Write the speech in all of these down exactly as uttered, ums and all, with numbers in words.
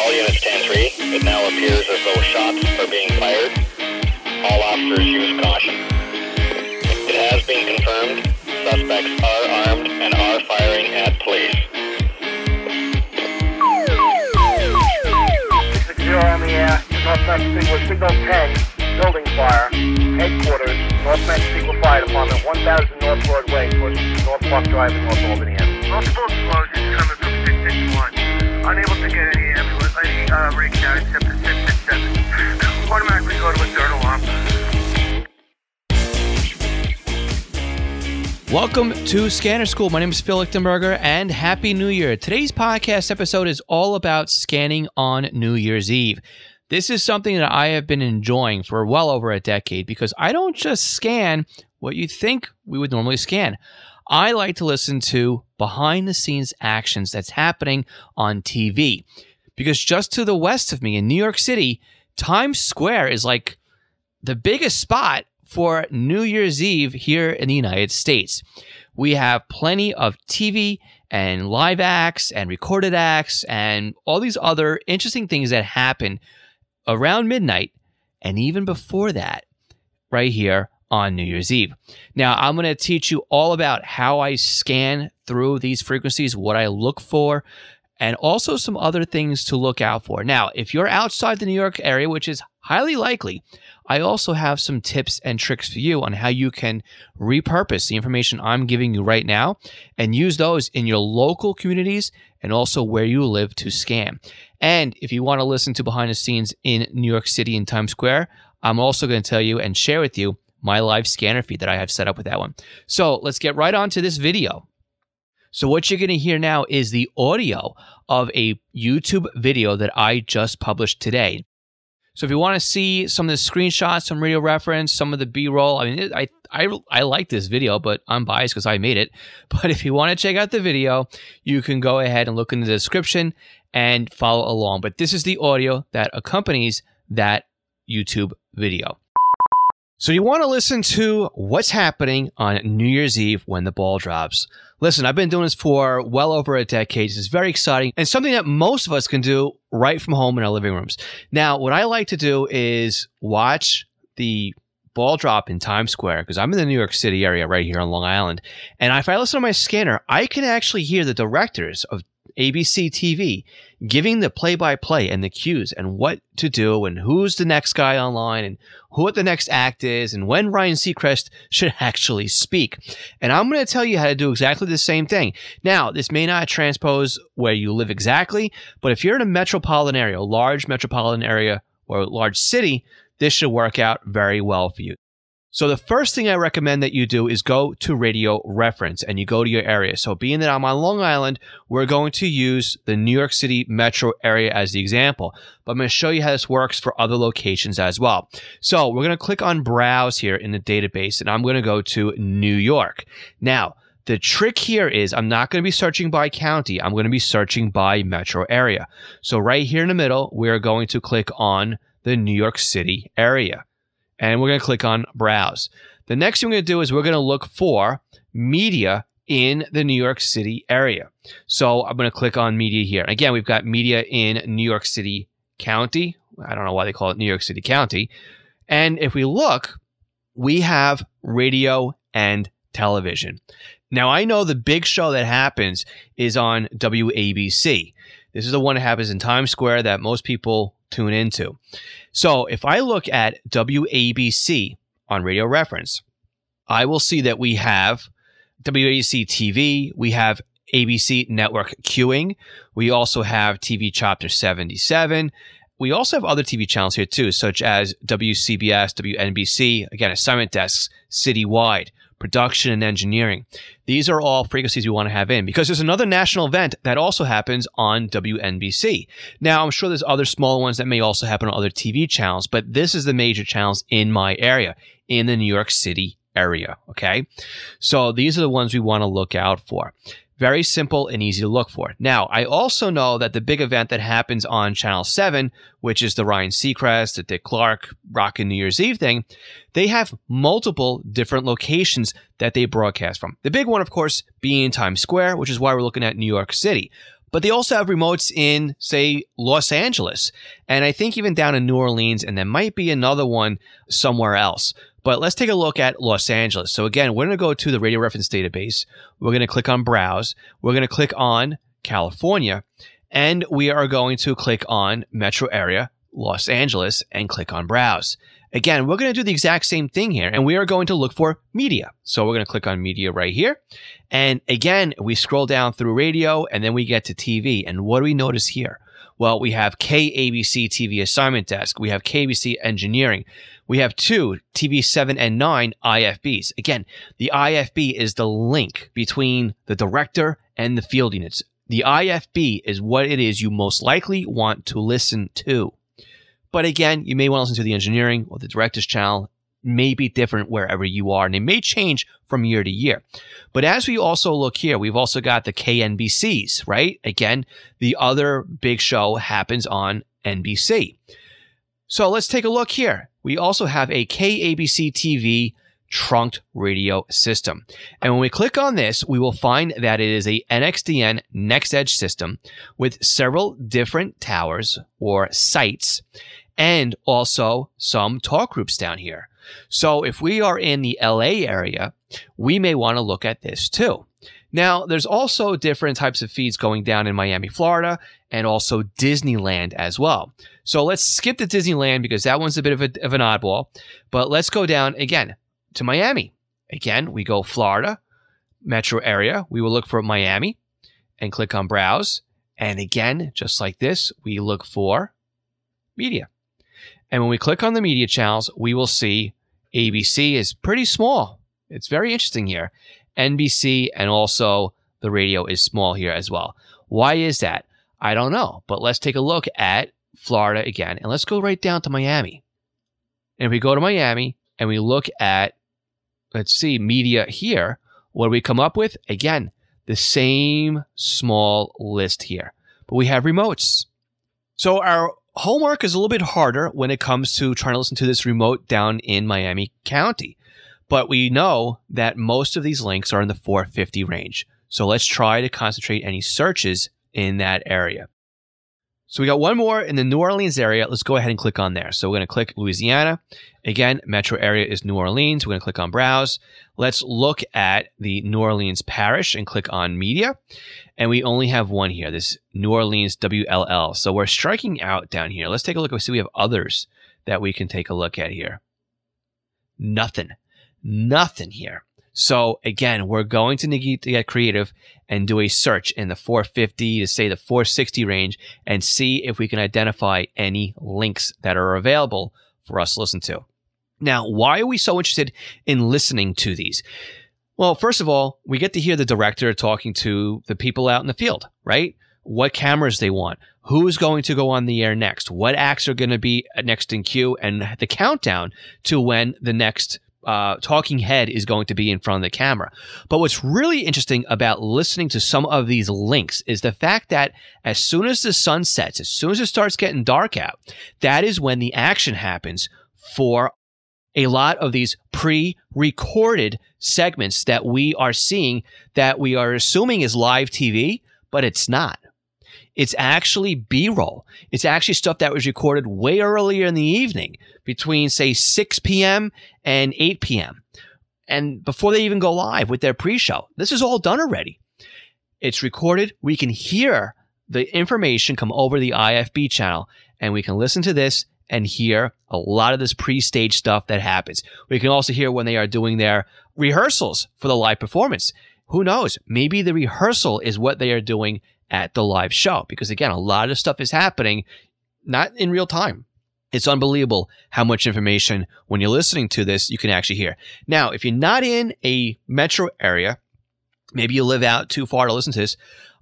All units stand three. It now appears as though shots are being fired. All officers use caution. It has been confirmed suspects are armed and are firing at police. six sixty on the air. North Mexico Street with signal ten, building fire, headquarters, North Mexico Street Fire Department, one thousand North Broad Way, towards North Park Drive and North Albany Avenue. Multiple explosions coming from six sixty-one. Unable to get any ambulance, any uh, rig down except the six sixty-seven. Automatically go to a third alarm. Welcome to Scanner School. My name is Phil Lichtenberger and Happy New Year. Today's podcast episode is all about scanning on New Year's Eve. This is something that I have been enjoying for well over a decade because I don't just scan what you think we would normally scan. I like to listen to behind-the-scenes actions that's happening on T V because just to the west of me in New York City, Times Square is like the biggest spot for New Year's Eve here in the United States. We have plenty of T V and live acts and recorded acts and all these other interesting things that happen around midnight, and even before that, right here on New Year's Eve. Now, I'm going to teach you all about how I scan through these frequencies, what I look for, and also some other things to look out for. Now, if you're outside the New York area, which is highly likely, I also have some tips and tricks for you on how you can repurpose the information I'm giving you right now and use those in your local communities and also where you live to scan. And if you want to listen to behind the scenes in New York City and Times Square, I'm also going to tell you and share with you my live scanner feed that I have set up with that one. So let's get right on to this video. So what you're going to hear now is the audio of a YouTube video that I just published today. So if you want to see some of the screenshots, some Radio Reference, some of the B-roll, I mean, I I, I like this video, but I'm biased because I made it. But if you want to check out the video, you can go ahead and look in the description and follow along. But this is the audio that accompanies that YouTube video. So you want to listen to what's happening on New Year's Eve when the ball drops. Listen, I've been doing this for well over a decade. This is very exciting and something that most of us can do right from home in our living rooms. Now, what I like to do is watch the ball drop in Times Square because I'm in the New York City area right here on Long Island. And if I listen to my scanner, I can actually hear the directors of A B C T V giving the play-by-play and the cues and what to do and who's the next guy online and what the next act is and when Ryan Seacrest should actually speak. And I'm going to tell you how to do exactly the same thing. Now, this may not transpose where you live exactly, but if you're in a metropolitan area, a large metropolitan area or a large city, this should work out very well for you. So the first thing I recommend that you do is go to Radio Reference and you go to your area. So being that I'm on Long Island, we're going to use the New York City metro area as the example. But I'm going to show you how this works for other locations as well. So we're going to click on Browse here in the database and I'm going to go to New York. Now, the trick here is I'm not going to be searching by county. I'm going to be searching by metro area. So right here in the middle, we're going to click on the New York City area. And we're going to click on Browse. The next thing we're going to do is we're going to look for media in the New York City area. So I'm going to click on media here. Again, we've got media in New York City County. I don't know why they call it New York City County. And if we look, we have radio and television. Now, I know the big show that happens is on W A B C. This is the one that happens in Times Square that most people tune into. So if I look at W A B C on Radio Reference, I will see that we have W A B C T V, we have A B C Network Queuing, we also have T V Chapter seventy-seven, we also have other T V channels here too, such as W C B S, W N B C, again, assignment desks, citywide, production and engineering. These are all frequencies you want to have in because there's another national event that also happens on W N B C. Now, I'm sure there's other smaller ones that may also happen on other T V channels, but this is the major channels in my area, in the New York City area, okay? So these are the ones we want to look out for. Very simple and easy to look for. Now, I also know that the big event that happens on Channel seven, which is the Ryan Seacrest, the Dick Clark, Rockin' New Year's Eve thing, they have multiple different locations that they broadcast from. The big one, of course, being Times Square, which is why we're looking at New York City. But they also have remotes in, say, Los Angeles, and I think even down in New Orleans, and there might be another one somewhere else. But let's take a look at Los Angeles. So again, we're going to go to the Radio Reference database. We're going to click on Browse. We're going to click on California, and we are going to click on Metro Area, Los Angeles, and click on Browse. Again, we're going to do the exact same thing here, and we are going to look for media. So we're going to click on media right here. And again, we scroll down through radio, and then we get to T V. And what do we notice here? Well, we have K A B C T V assignment desk. We have K B C engineering. We have two T V seven and nine I F Bs. Again, the I F B is the link between the director and the field units. The I F B is what it is you most likely want to listen to. But again, you may want to listen to the engineering or the director's channel. It may be different wherever you are, and it may change from year to year. But as we also look here, we've also got the K N B Cs, right? Again, the other big show happens on N B C. So let's take a look here. We also have a K A B C T V trunked radio system. And when we click on this, we will find that it is a N X D N Next Edge system with several different towers or sites, and also some talk groups down here. So if we are in the L A area, we may want to look at this too. Now, there's also different types of feeds going down in Miami, Florida, and also Disneyland as well. So let's skip the Disneyland because that one's a bit of, a, of an oddball. But let's go down again to Miami. Again, we go Florida, metro area. We will look for Miami and click on Browse. And again, just like this, we look for media. And when we click on the media channels, we will see A B C is pretty small. It's very interesting here. N B C and also the radio is small here as well. Why is that? I don't know. But let's take a look at Florida again. And let's go right down to Miami. And if we go to Miami and we look at, let's see, media here, what do we come up with? Again, the same small list here. But we have remotes. So our homework is a little bit harder when it comes to trying to listen to this remote down in Miami County. But we know that most of these links are in the four fifty range. So let's try to concentrate any searches in that area. So we got one more in the New Orleans area. Let's go ahead and click on there. So we're going to click Louisiana. Again, metro area is New Orleans. We're going to click on Browse. Let's look at the New Orleans parish and click on Media. And we only have one here, this New Orleans W L L. So we're striking out down here. Let's take a look. We see we have others that we can take a look at here. Nothing. Nothing here. So again, we're going to need to get creative and do a search in the four fifty to say the four sixty range and see if we can identify any links that are available for us to listen to. Now, why are we so interested in listening to these? Well, first of all, we get to hear the director talking to the people out in the field, right? What cameras they want, who's going to go on the air next, what acts are going to be next in queue, and the countdown to when the next Uh, talking head is going to be in front of the camera. But what's really interesting about listening to some of these links is the fact that as soon as the sun sets, as soon as it starts getting dark out, that is when the action happens for a lot of these pre-recorded segments that we are seeing that we are assuming is live T V, but it's not. It's actually B-roll. It's actually stuff that was recorded way earlier in the evening between, say, six p m and eight p m And before they even go live with their pre-show, this is all done already. It's recorded. We can hear the information come over the I F B channel, and we can listen to this and hear a lot of this pre-stage stuff that happens. We can also hear when they are doing their rehearsals for the live performance. Who knows? Maybe the rehearsal is what they are doing at the live show, because again, a lot of stuff is happening not in real time. It's unbelievable how much information when you're listening to this you can actually hear. Now, if you're not in a metro area, maybe you live out too far to listen to this,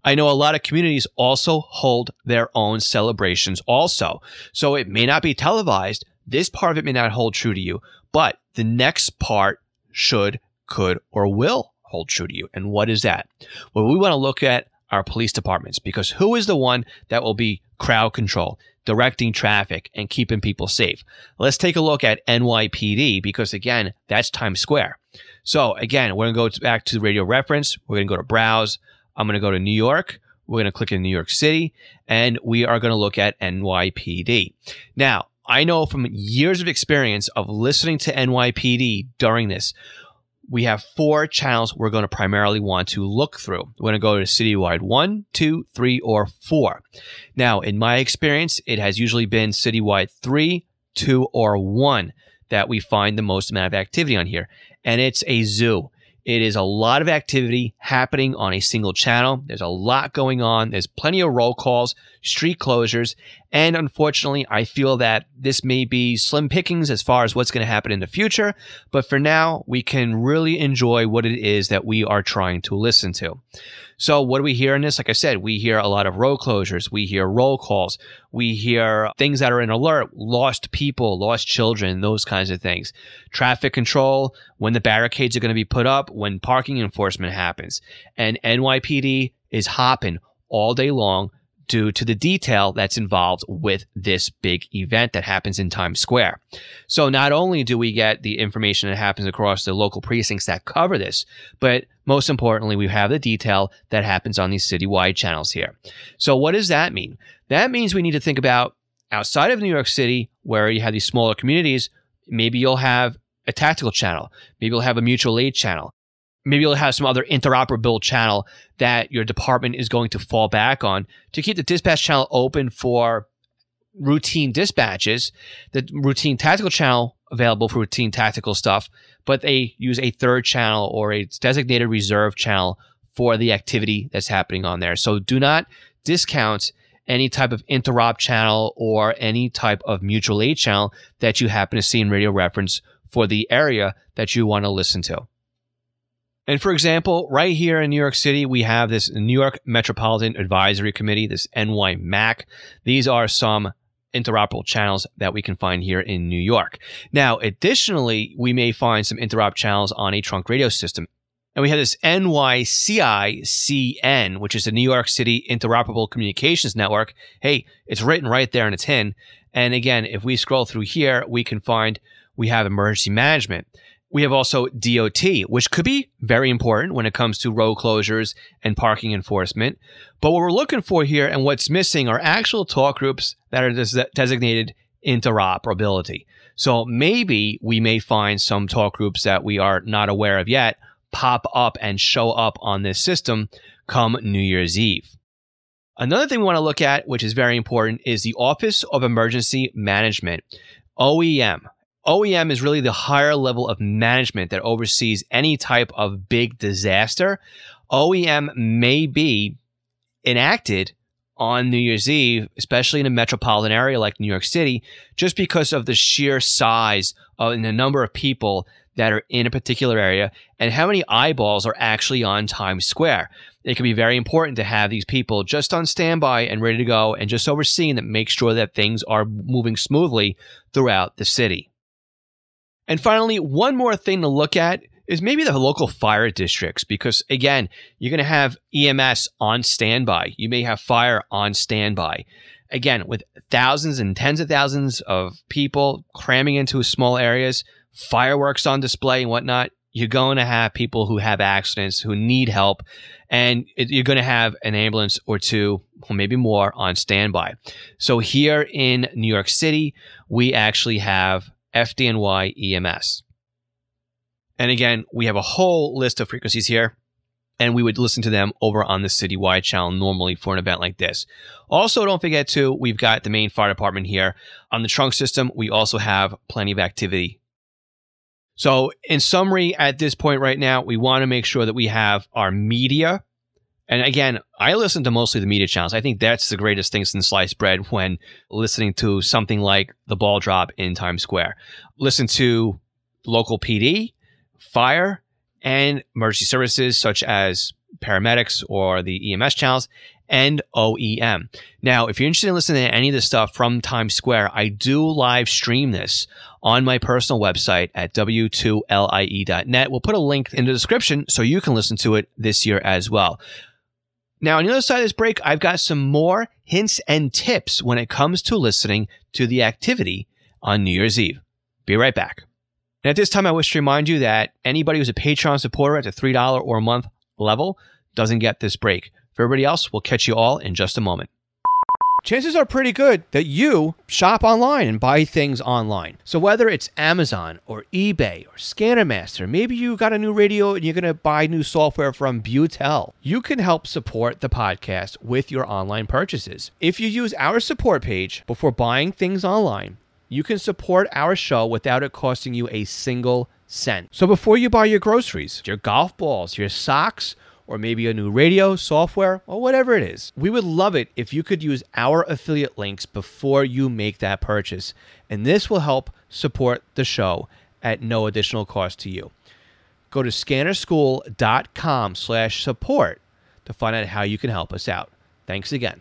I know a lot of communities also hold their own celebrations also. So it may not be televised. This part of it may not hold true to you, but the next part should, could, or will hold true to you. And what is that? Well, we want to look at our police departments, because who is the one that will be crowd control, directing traffic, and keeping people safe? Let's take a look at N Y P D, because again, that's Times Square. So again, we're going to go back to Radio Reference. We're going to go to Browse. I'm going to go to New York. We're going to click in New York City, and we are going to look at N Y P D. Now, I know from years of experience of listening to N Y P D during this, we have four channels we're going to primarily want to look through. We're going to go to Citywide one, two, three, or four. Now, in my experience, it has usually been Citywide three, two, or one that we find the most amount of activity on here. And it's a zoo. It is a lot of activity happening on a single channel. There's a lot going on. There's plenty of roll calls, street closures, and unfortunately, I feel that this may be slim pickings as far as what's going to happen in the future, but for now, we can really enjoy what it is that we are trying to listen to. So what do we hear in this? Like I said, we hear a lot of road closures. We hear roll calls. We hear things that are in alert, lost people, lost children, those kinds of things. Traffic control, when the barricades are going to be put up, when parking enforcement happens. And N Y P D is hopping all day long due to the detail that's involved with this big event that happens in Times Square. So not only do we get the information that happens across the local precincts that cover this, but most importantly, we have the detail that happens on these citywide channels here. So what does that mean? That means we need to think about outside of New York City, where you have these smaller communities, maybe you'll have a tactical channel. Maybe you'll have a mutual aid channel. Maybe you'll have some other interoperable channel that your department is going to fall back on to keep the dispatch channel open for routine dispatches, the routine tactical channel available for routine tactical stuff, but they use a third channel or a designated reserve channel for the activity that's happening on there. So do not discount any type of interop channel or any type of mutual aid channel that you happen to see in Radio Reference for the area that you want to listen to. And for example, right here in New York City, we have this New York Metropolitan Advisory Committee, this N Y M A C. These are some interoperable channels that we can find here in New York. Now, additionally, we may find some interop channels on a trunk radio system. And we have this N Y C I C N, which is the New York City Interoperable Communications Network. Hey, it's written right there in its H I N. And again, if we scroll through here, we can find we have emergency management. We have also D O T, which could be very important when it comes to road closures and parking enforcement. But what we're looking for here and what's missing are actual talk groups that are des- designated interoperability. So maybe we may find some talk groups that we are not aware of yet pop up and show up on this system come New Year's Eve. Another thing we want to look at, which is very important, is the Office of Emergency Management, O E M. O E M is really the higher level of management that oversees any type of big disaster. O E M may be enacted on New Year's Eve, especially in a metropolitan area like New York City, just because of the sheer size of, and the number of people that are in a particular area and how many eyeballs are actually on Times Square. It can be very important to have these people just on standby and ready to go and just overseeing that, make sure that things are moving smoothly throughout the city. And finally, one more thing to look at is maybe the local fire districts, because again, you're going to have E M S on standby. You may have fire on standby. Again, with thousands and tens of thousands of people cramming into small areas, fireworks on display and whatnot, you're going to have people who have accidents, who need help, and you're going to have an ambulance or two, or maybe more, on standby. So here in New York City, we actually have F D N Y E M S. And again, we have a whole list of frequencies here, and we would listen to them over on the citywide channel normally for an event like this. Also, don't forget too, we've got the main fire department here. On the trunk system, we also have plenty of activity. So in summary, at this point right now, we want to make sure that we have our media. And again, I listen to mostly the media channels. I think that's the greatest thing since sliced bread when listening to something like the ball drop in Times Square. Listen to local P D, fire, and emergency services such as paramedics or the E M S channels and O E M. Now, if you're interested in listening to any of this stuff from Times Square, I do live stream this on my personal website at w two lie dot net. We'll put a link in the description so you can listen to it this year as well. Now, on the other side of this break, I've got some more hints and tips when it comes to listening to the activity on New Year's Eve. Be right back. And at this time, I wish to remind you that anybody who's a Patreon supporter at the three dollars or a month level doesn't get this break. For everybody else, we'll catch you all in just a moment. Chances are pretty good that you shop online and buy things online. So whether it's Amazon or eBay or Scanner Master, maybe you got a new radio and you're going to buy new software from Butel, you can help support the podcast with your online purchases. If you use our support page before buying things online, you can support our show without it costing you a single cent. So before you buy your groceries, your golf balls, your socks, or maybe a new radio, software, or whatever it is, we would love it if you could use our affiliate links before you make that purchase. And this will help support the show at no additional cost to you. Go to scannerschool.com slash support to find out how you can help us out. Thanks again.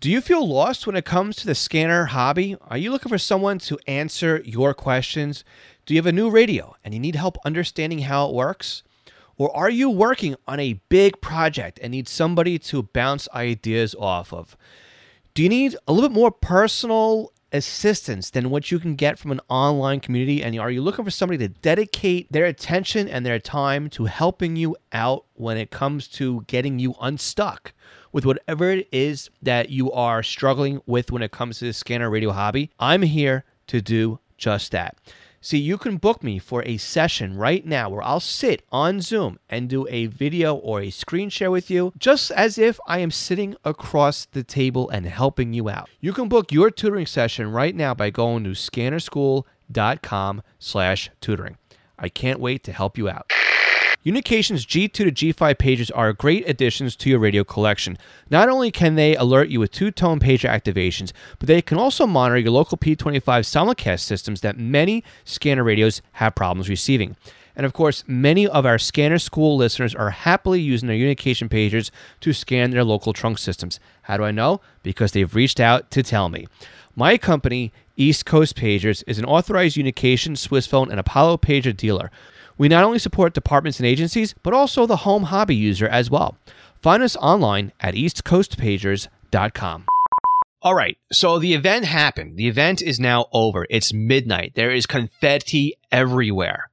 Do you feel lost when it comes to the scanner hobby? Are you looking for someone to answer your questions? Do you have a new radio and you need help understanding how it works? Or are you working on a big project and need somebody to bounce ideas off of? Do you need a little bit more personal assistance than what you can get from an online community? And are you looking for somebody to dedicate their attention and their time to helping you out when it comes to getting you unstuck with whatever it is that you are struggling with when it comes to the scanner radio hobby? I'm here to do just that. See, you can book me for a session right now where I'll sit on Zoom and do a video or a screen share with you, just as if I am sitting across the table and helping you out. You can book your tutoring session right now by going to scannerschool.com slash tutoring. I can't wait to help you out. Unication's G two to G five pages are great additions to your radio collection. Not only can they alert you with two-tone pager activations, but they can also monitor your local P twenty-five simulcast systems that many scanner radios have problems receiving. And of course, many of our Scanner School listeners are happily using their Unication pagers to scan their local trunk systems. How do I know? Because they've reached out to tell me. My company, East Coast Pagers, is an authorized Unication, Swissphone, and Apollo pager dealer. We not only support departments and agencies, but also the home hobby user as well. Find us online at east coast pagers dot com. All right, so the event happened. The event is now over. It's midnight. There is confetti everywhere.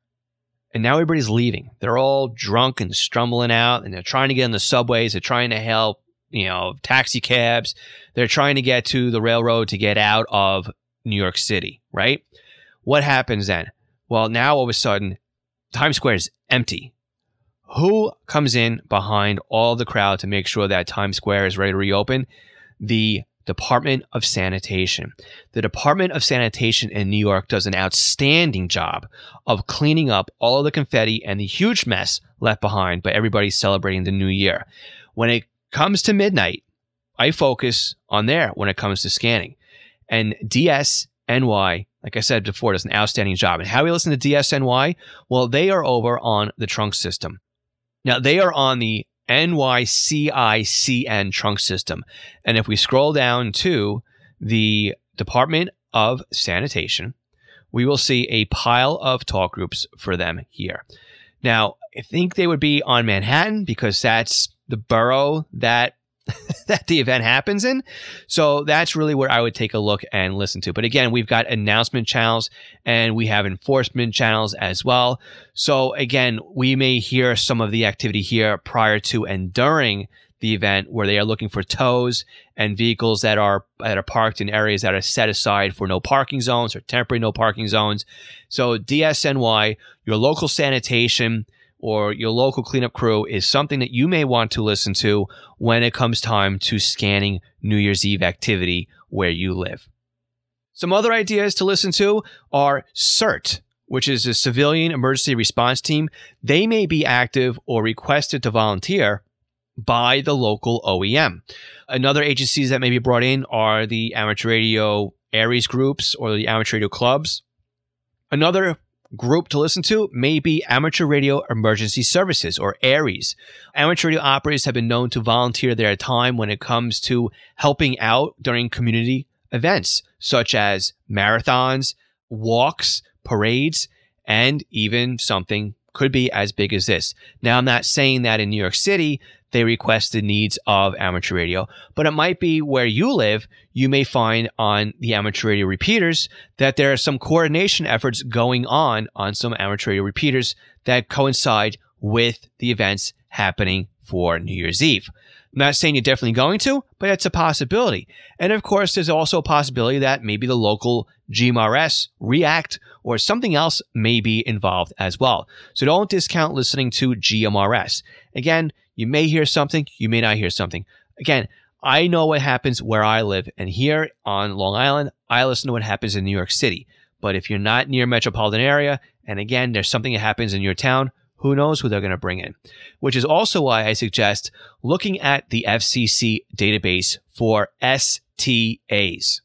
And now everybody's leaving. They're all drunk and stumbling out, and they're trying to get on the subways. They're trying to help, you know, taxi cabs. They're trying to get to the railroad to get out of New York City, right? What happens then? Well, now all of a sudden, Times Square is empty. Who comes in behind all the crowd to make sure that Times Square is ready to reopen? The Department of Sanitation. The Department of Sanitation in New York does an outstanding job of cleaning up all of the confetti and the huge mess left behind by everybody celebrating the new year. When it comes to midnight, I focus on there when it comes to scanning. And D S N Y, like I said before, does an outstanding job. And how we listen to D S N Y? Well, they are over on the trunk system. Now, they are on the N Y C I C N trunk system. And if we scroll down to the Department of Sanitation, we will see a pile of talk groups for them here. Now, I think they would be on Manhattan because that's the borough that that the event happens in. So that's really where I would take a look and listen to. But again, we've got announcement channels and we have enforcement channels as well. So again, we may hear some of the activity here prior to and during the event where they are looking for tows and vehicles that are that are parked in areas that are set aside for no parking zones or temporary no parking zones. So D S N Y, your local sanitation or your local cleanup crew is something that you may want to listen to when it comes time to scanning New Year's Eve activity where you live. Some other ideas to listen to are CERT, which is a Civilian Emergency Response Team. They may be active or requested to volunteer by the local O E M. Another agencies that may be brought in are the amateur radio ARES groups or the amateur radio clubs. Another group to listen to may be Amateur Radio Emergency Services, or ARES. Amateur radio operators have been known to volunteer their time when it comes to helping out during community events, such as marathons, walks, parades, and even something could be as big as this. Now, I'm not saying that in New York City, they request the needs of amateur radio, but it might be where you live, you may find on the amateur radio repeaters that there are some coordination efforts going on on some amateur radio repeaters that coincide with the events happening for New Year's Eve. I'm not saying you're definitely going to, but it's a possibility. And of course, there's also a possibility that maybe the local G M R S, React, or something else may be involved as well. So don't discount listening to G M R S. Again, you may hear something, you may not hear something. Again, I know what happens where I live, and here on Long Island, I listen to what happens in New York City. But if you're not near a metropolitan area, and again, there's something that happens in your town, who knows who they're going to bring in, which is also why I suggest looking at the F C C database for S T As.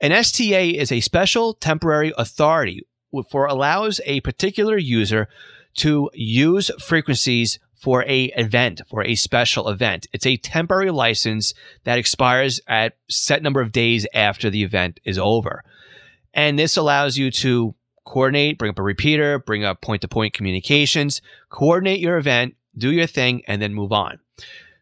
An S T A is a special temporary authority for allows a particular user to use frequencies for a event, for a special event. It's a temporary license that expires at set number of days after the event is over. And this allows you to coordinate, bring up a repeater, bring up point-to-point communications, coordinate your event, do your thing, and then move on.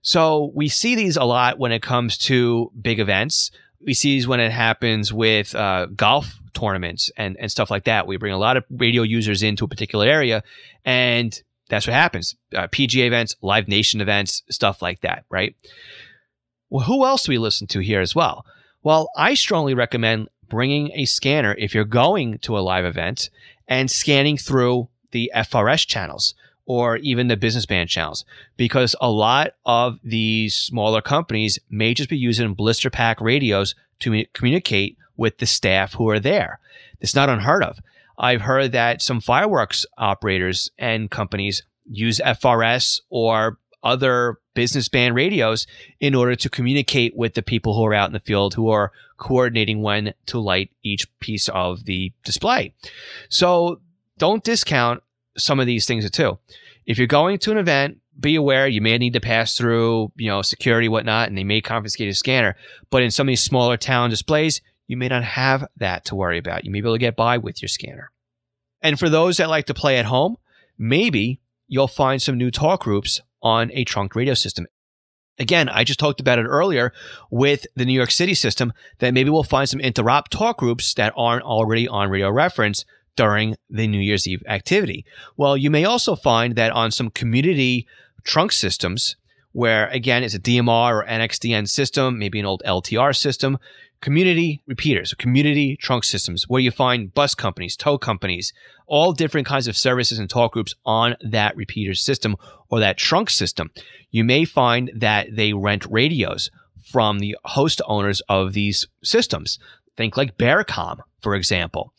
So we see these a lot when it comes to big events. We see these when it happens with uh, golf tournaments and, and stuff like that. We bring a lot of radio users into a particular area, and that's what happens. Uh, P G A events, Live Nation events, stuff like that, right? Well, who else do we listen to here as well? Well, I strongly recommend bringing a scanner if you're going to a live event and scanning through the F R S channels or even the business band channels, because a lot of these smaller companies may just be using blister pack radios to communicate with the staff who are there. It's not unheard of. I've heard that some fireworks operators and companies use F R S or other business band radios in order to communicate with the people who are out in the field who are coordinating when to light each piece of the display. So don't discount some of these things too. If you're going to an event, be aware you may need to pass through, you know, security, whatnot, and they may confiscate a scanner. But in some of these smaller town displays, you may not have that to worry about. You may be able to get by with your scanner. And for those that like to play at home, maybe you'll find some new talk groups on a trunked radio system. Again, I just talked about it earlier with the New York City system, that maybe we'll find some interop talk groups that aren't already on Radio Reference during the New Year's Eve activity. Well, you may also find that on some community trunk systems where, again, it's a D M R or N X D N system, maybe an old L T R system, community repeaters, community trunk systems, where you find bus companies, tow companies, all different kinds of services and talk groups on that repeater system or that trunk system. You may find that they rent radios from the host owners of these systems. Think like Bearcom, for example.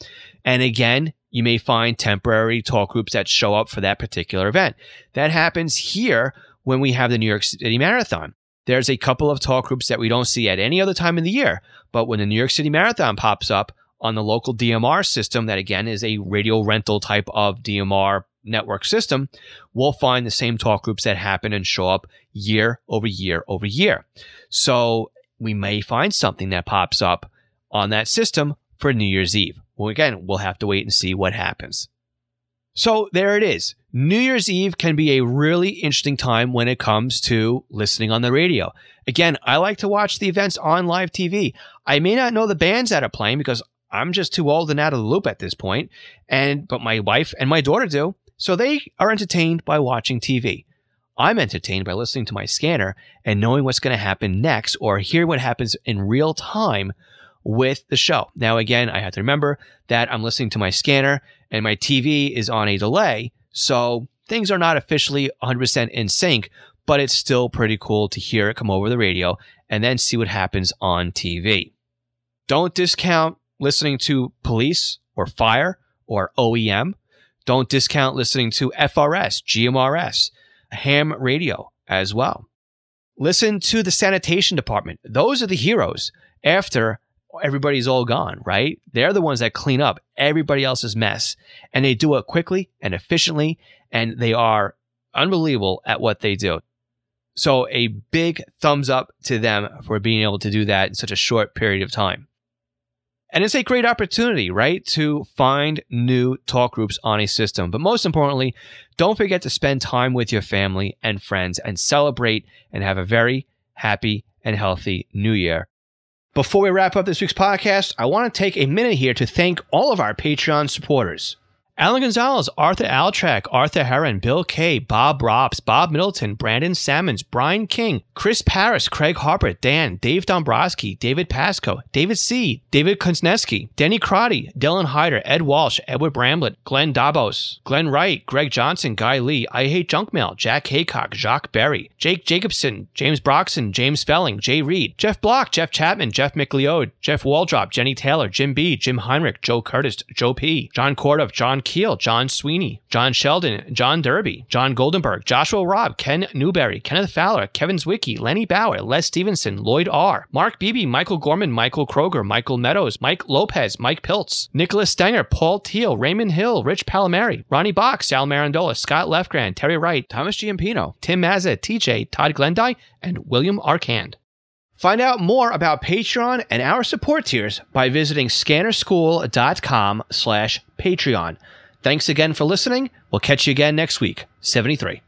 And again, you may find temporary talk groups that show up for that particular event. That happens here when we have the New York City Marathon. There's a couple of talk groups that we don't see at any other time in the year. But when the New York City Marathon pops up on the local D M R system, that again is a radio rental type of D M R network system, we'll find the same talk groups that happen and show up year over year over year. So we may find something that pops up on that system for New Year's Eve. Well, again, we'll have to wait and see what happens. So there it is. New Year's Eve can be a really interesting time when it comes to listening on the radio. Again, I like to watch the events on live T V. I may not know the bands that are playing because I'm just too old and out of the loop at this point, and but my wife and my daughter do, so they are entertained by watching T V. I'm entertained by listening to my scanner and knowing what's going to happen next or hear what happens in real time with the show. Now, again, I have to remember that I'm listening to my scanner and my T V is on a delay, so things are not officially one hundred percent in sync, but it's still pretty cool to hear it come over the radio and then see what happens on T V. Don't discount listening to police or fire or O E M. Don't discount listening to F R S, G M R S, ham radio as well. Listen to the sanitation department. Those are the heroes after everybody's all gone, right? They're the ones that clean up everybody else's mess, and they do it quickly and efficiently, and they are unbelievable at what they do. So a big thumbs up to them for being able to do that in such a short period of time. And it's a great opportunity, right, to find new talk groups on a system. But most importantly, don't forget to spend time with your family and friends and celebrate and have a very happy and healthy new year. Before we wrap up this week's podcast, I want to take a minute here to thank all of our Patreon supporters. Alan Gonzalez, Arthur Altrack, Arthur Heron, Bill Kay, Bob Robs, Bob Middleton, Brandon Sammons, Brian King, Chris Paris, Craig Harper, Dan, Dave Dombrowski, David Pasco, David C., David Kunsneski, Denny Crotty, Dylan Hyder, Ed Walsh, Edward Bramlett, Glenn Dabos, Glenn Wright, Greg Johnson, Guy Lee, I Hate Junk Mail, Jack Haycock, Jacques Berry, Jake Jacobson, James Broxson, James Felling, Jay Reed, Jeff Block, Jeff Chapman, Jeff McLeod, Jeff Waldrop, Jenny Taylor, Jim B., Jim Heinrich, Joe Curtis, Joe P., John Cordoff, John Keel, John Sweeney, John Sheldon, John Derby, John Goldenberg, Joshua Robb, Ken Newberry, Kenneth Fowler, Kevin Zwicky, Lenny Bauer, Les Stevenson, Lloyd R., Mark Beebe, Michael Gorman, Michael Kroger, Michael Meadows, Mike Lopez, Mike Piltz, Nicholas Stenger, Paul Teal, Raymond Hill, Rich Palomari, Ronnie Box, Sal Marandola, Scott Lefgrand, Terry Wright, Thomas Giampino, Tim Mazza, T J, Todd Glendie, and William Arkand. Find out more about Patreon and our support tiers by visiting scannerschool dot com slash Patreon. Thanks again for listening. We'll catch you again next week. seventy-three.